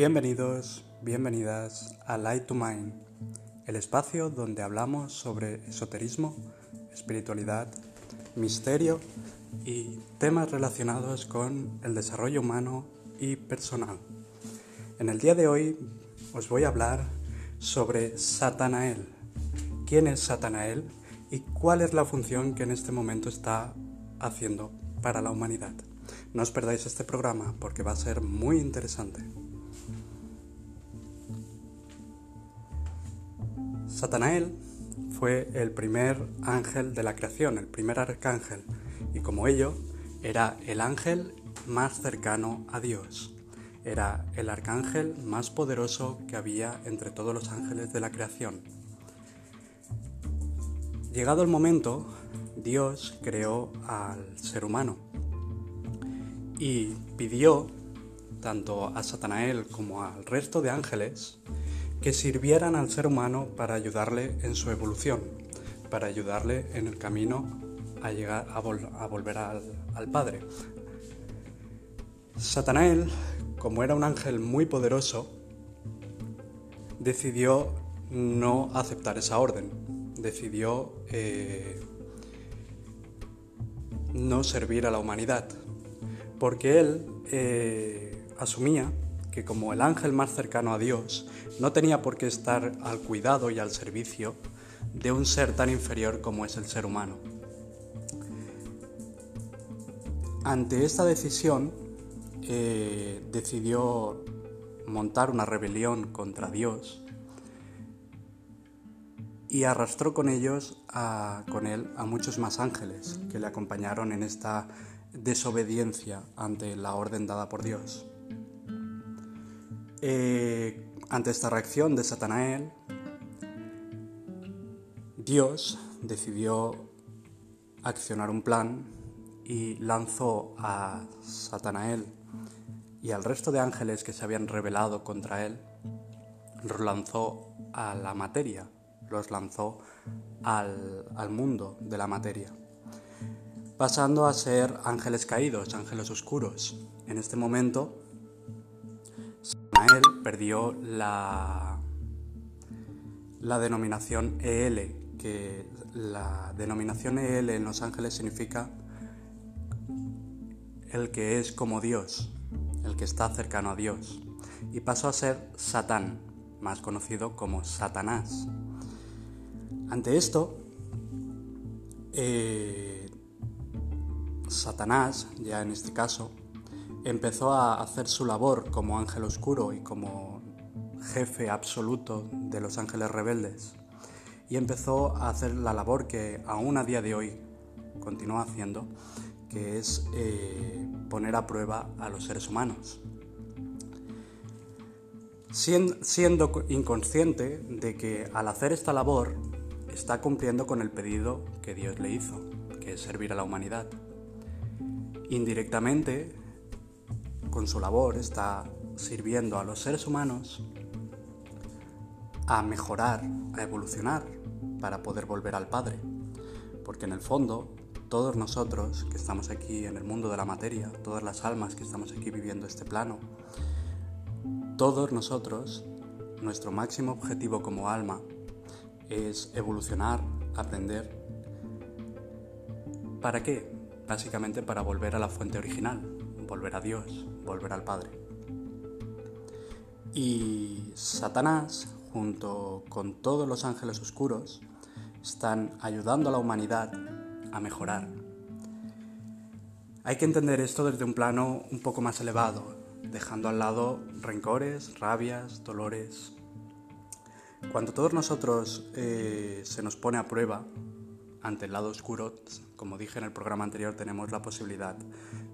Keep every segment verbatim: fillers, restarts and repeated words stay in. Bienvenidos, bienvenidas a Light to Mind, el espacio donde hablamos sobre esoterismo, espiritualidad, misterio y temas relacionados con el desarrollo humano y personal. En el día de hoy os voy a hablar sobre Satanael. ¿Quién es Satanael y cuál es la función que en este momento está haciendo para la humanidad? No os perdáis este programa porque va a ser muy interesante. Satanael fue el primer ángel de la creación, el primer arcángel, y como ello, era el ángel más cercano a Dios. Era el arcángel más poderoso que había entre todos los ángeles de la creación. Llegado el momento, Dios creó al ser humano y pidió, tanto a Satanael como al resto de ángeles, que sirvieran al ser humano para ayudarle en su evolución, para ayudarle en el camino a llegar a, vol- a volver al, al Padre. Satanael, como era un ángel muy poderoso, decidió no aceptar esa orden, decidió eh, no servir a la humanidad, porque él eh, asumía que como el ángel más cercano a Dios no tenía por qué estar al cuidado y al servicio de un ser tan inferior como es el ser humano. Ante esta decisión eh, decidió montar una rebelión contra Dios y arrastró con ellos a, con él a muchos más ángeles que le acompañaron en esta desobediencia ante la orden dada por Dios. Eh, ante esta reacción de Satanael, Dios decidió accionar un plan y lanzó a Satanael y al resto de ángeles que se habían rebelado contra él, los lanzó a la materia, los lanzó al, al mundo de la materia, pasando a ser ángeles caídos, ángeles oscuros. En este momento, Satanael perdió la, la denominación E L, que la denominación E L en los ángeles significa el que es como Dios, el que está cercano a Dios, y pasó a ser Satán, más conocido como Satanás. Ante esto, eh, Satanás, ya en este caso, empezó a hacer su labor como ángel oscuro y como jefe absoluto de los ángeles rebeldes, y empezó a hacer la labor que aún a día de hoy continúa haciendo, que es eh, poner a prueba a los seres humanos, siendo inconsciente de que al hacer esta labor está cumpliendo con el pedido que Dios le hizo, que es servir a la humanidad. Indirectamente, con su labor está sirviendo a los seres humanos a mejorar, a evolucionar, para poder volver al Padre. Porque en el fondo, todos nosotros que estamos aquí en el mundo de la materia, todas las almas que estamos aquí viviendo este plano, todos nosotros, nuestro máximo objetivo como alma es evolucionar, aprender. ¿Para qué? Básicamente para volver a la fuente original, volver a Dios, volver al Padre. Y Satanás, junto con todos los ángeles oscuros, están ayudando a la humanidad a mejorar. Hay que entender esto desde un plano un poco más elevado, dejando al lado rencores, rabias, dolores. Cuando todos nosotros eh, se nos pone a prueba ante el lado oscuro, como dije en el programa anterior, tenemos la posibilidad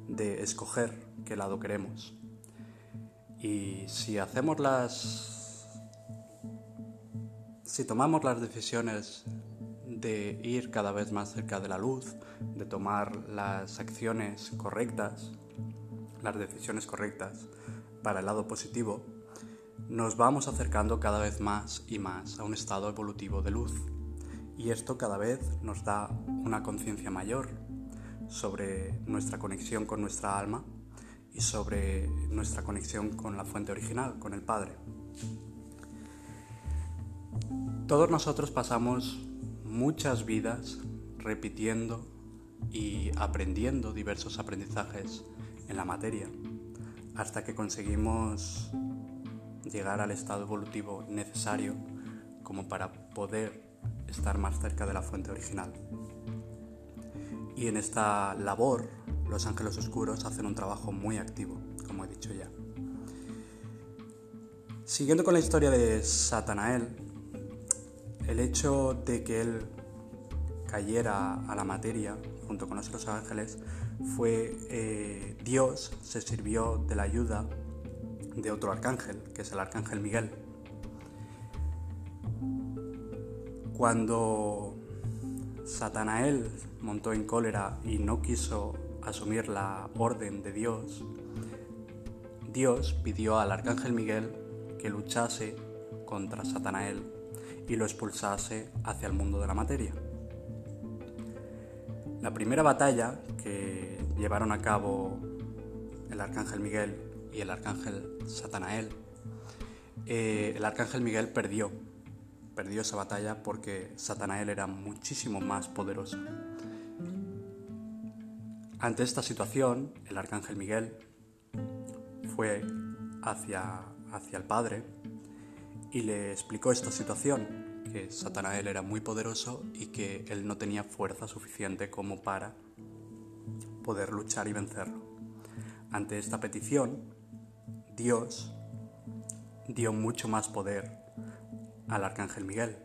de escoger qué lado queremos. Y si hacemos las... si tomamos las decisiones de ir cada vez más cerca de la luz, de tomar las acciones correctas, las decisiones correctas para el lado positivo, nos vamos acercando cada vez más y más a un estado evolutivo de luz. Y esto cada vez nos da una conciencia mayor sobre nuestra conexión con nuestra alma y sobre nuestra conexión con la fuente original, con el Padre. Todos nosotros pasamos muchas vidas repitiendo y aprendiendo diversos aprendizajes en la materia, hasta que conseguimos llegar al estado evolutivo necesario como para poder estar más cerca de la fuente original. Y en esta labor, los ángeles oscuros hacen un trabajo muy activo, como he dicho ya. Siguiendo con la historia de Satanael, el hecho de que él cayera a la materia junto con los otros ángeles fue eh, Dios se sirvió de la ayuda de otro arcángel, que es el arcángel Miguel. Cuando Satanael montó en cólera y no quiso asumir la orden de Dios, Dios pidió al arcángel Miguel que luchase contra Satanael y lo expulsase hacia el mundo de la materia. La primera batalla que llevaron a cabo el arcángel Miguel y el arcángel Satanael, eh, el arcángel Miguel perdió, perdió esa batalla porque Satanael era muchísimo más poderoso. Ante esta situación, el arcángel Miguel fue hacia, hacia el Padre y le explicó esta situación, que Satanael era muy poderoso y que él no tenía fuerza suficiente como para poder luchar y vencerlo. Ante esta petición, Dios dio mucho más poder al arcángel Miguel,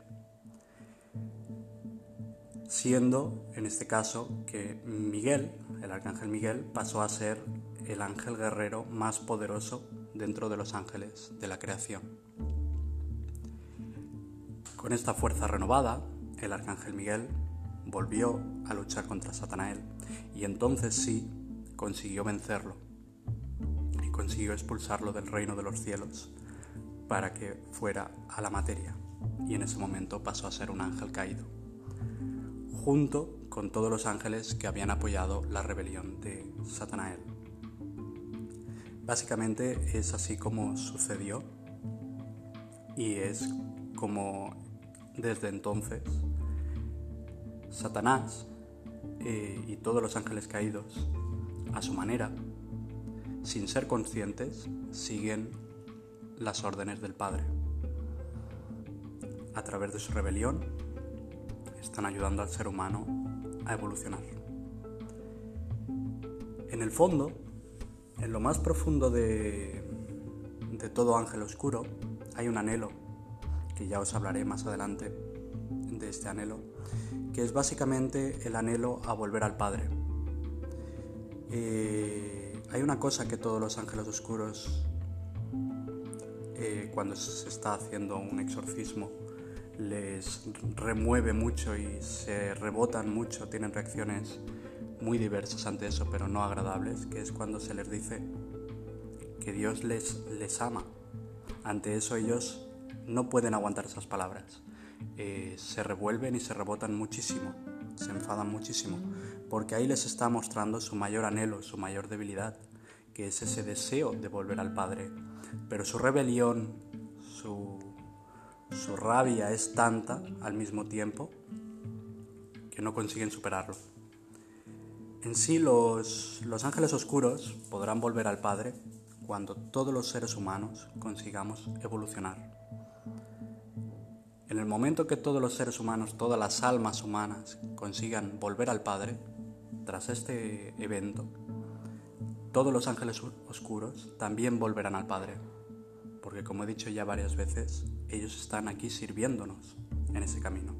siendo en este caso que Miguel, el arcángel Miguel, pasó a ser el ángel guerrero más poderoso dentro de los ángeles de la creación. Con esta fuerza renovada, el arcángel Miguel volvió a luchar contra Satanael y entonces sí consiguió vencerlo y consiguió expulsarlo del reino de los cielos para que fuera a la materia, y en ese momento pasó a ser un ángel caído, junto con todos los ángeles que habían apoyado la rebelión de Satanael. Básicamente es así como sucedió y es como desde entonces, Satanás eh, y todos los ángeles caídos, a su manera, sin ser conscientes, siguen las órdenes del Padre. A través de su rebelión, están ayudando al ser humano a evolucionar. En el fondo, en lo más profundo de, de todo ángel oscuro, hay un anhelo, que ya os hablaré más adelante de este anhelo, que es básicamente el anhelo a volver al Padre. Eh, hay una cosa que todos los ángeles oscuros, eh, cuando se está haciendo un exorcismo, les remueve mucho y se rebotan mucho, tienen reacciones muy diversas ante eso, pero no agradables, que es cuando se les dice que Dios les, les ama. Ante eso ellos no pueden aguantar esas palabras, eh, se revuelven y se rebotan muchísimo, se enfadan muchísimo, porque ahí les está mostrando su mayor anhelo, su mayor debilidad, que es ese deseo de volver al Padre. Pero su rebelión, su, su rabia es tanta al mismo tiempo que no consiguen superarlo. En sí, los, los ángeles oscuros podrán volver al Padre cuando todos los seres humanos consigamos evolucionar. En el momento que todos los seres humanos, todas las almas humanas consigan volver al Padre, tras este evento, todos los ángeles oscuros también volverán al Padre, porque como he dicho ya varias veces, ellos están aquí sirviéndonos en ese camino.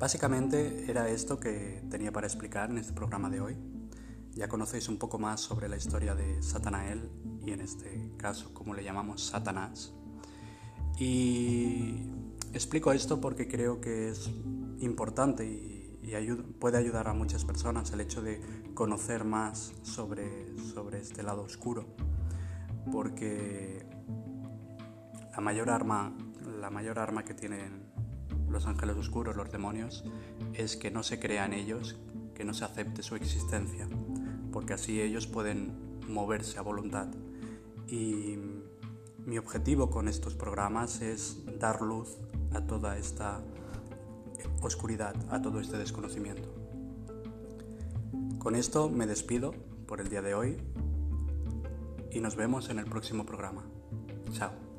Básicamente era esto que tenía para explicar en este programa de hoy. Ya conocéis un poco más sobre la historia de Satanael y en este caso, como le llamamos, Satanás. Y explico esto porque creo que es importante y, y ayuda, puede ayudar a muchas personas el hecho de conocer más sobre, sobre este lado oscuro, porque la mayor arma, la mayor arma que tienen los ángeles oscuros, los demonios, es que no se crean ellos, que no se acepte su existencia, porque así ellos pueden moverse a voluntad. Y mi objetivo con estos programas es dar luz a toda esta oscuridad, a todo este desconocimiento. Con esto me despido por el día de hoy y nos vemos en el próximo programa. Chao.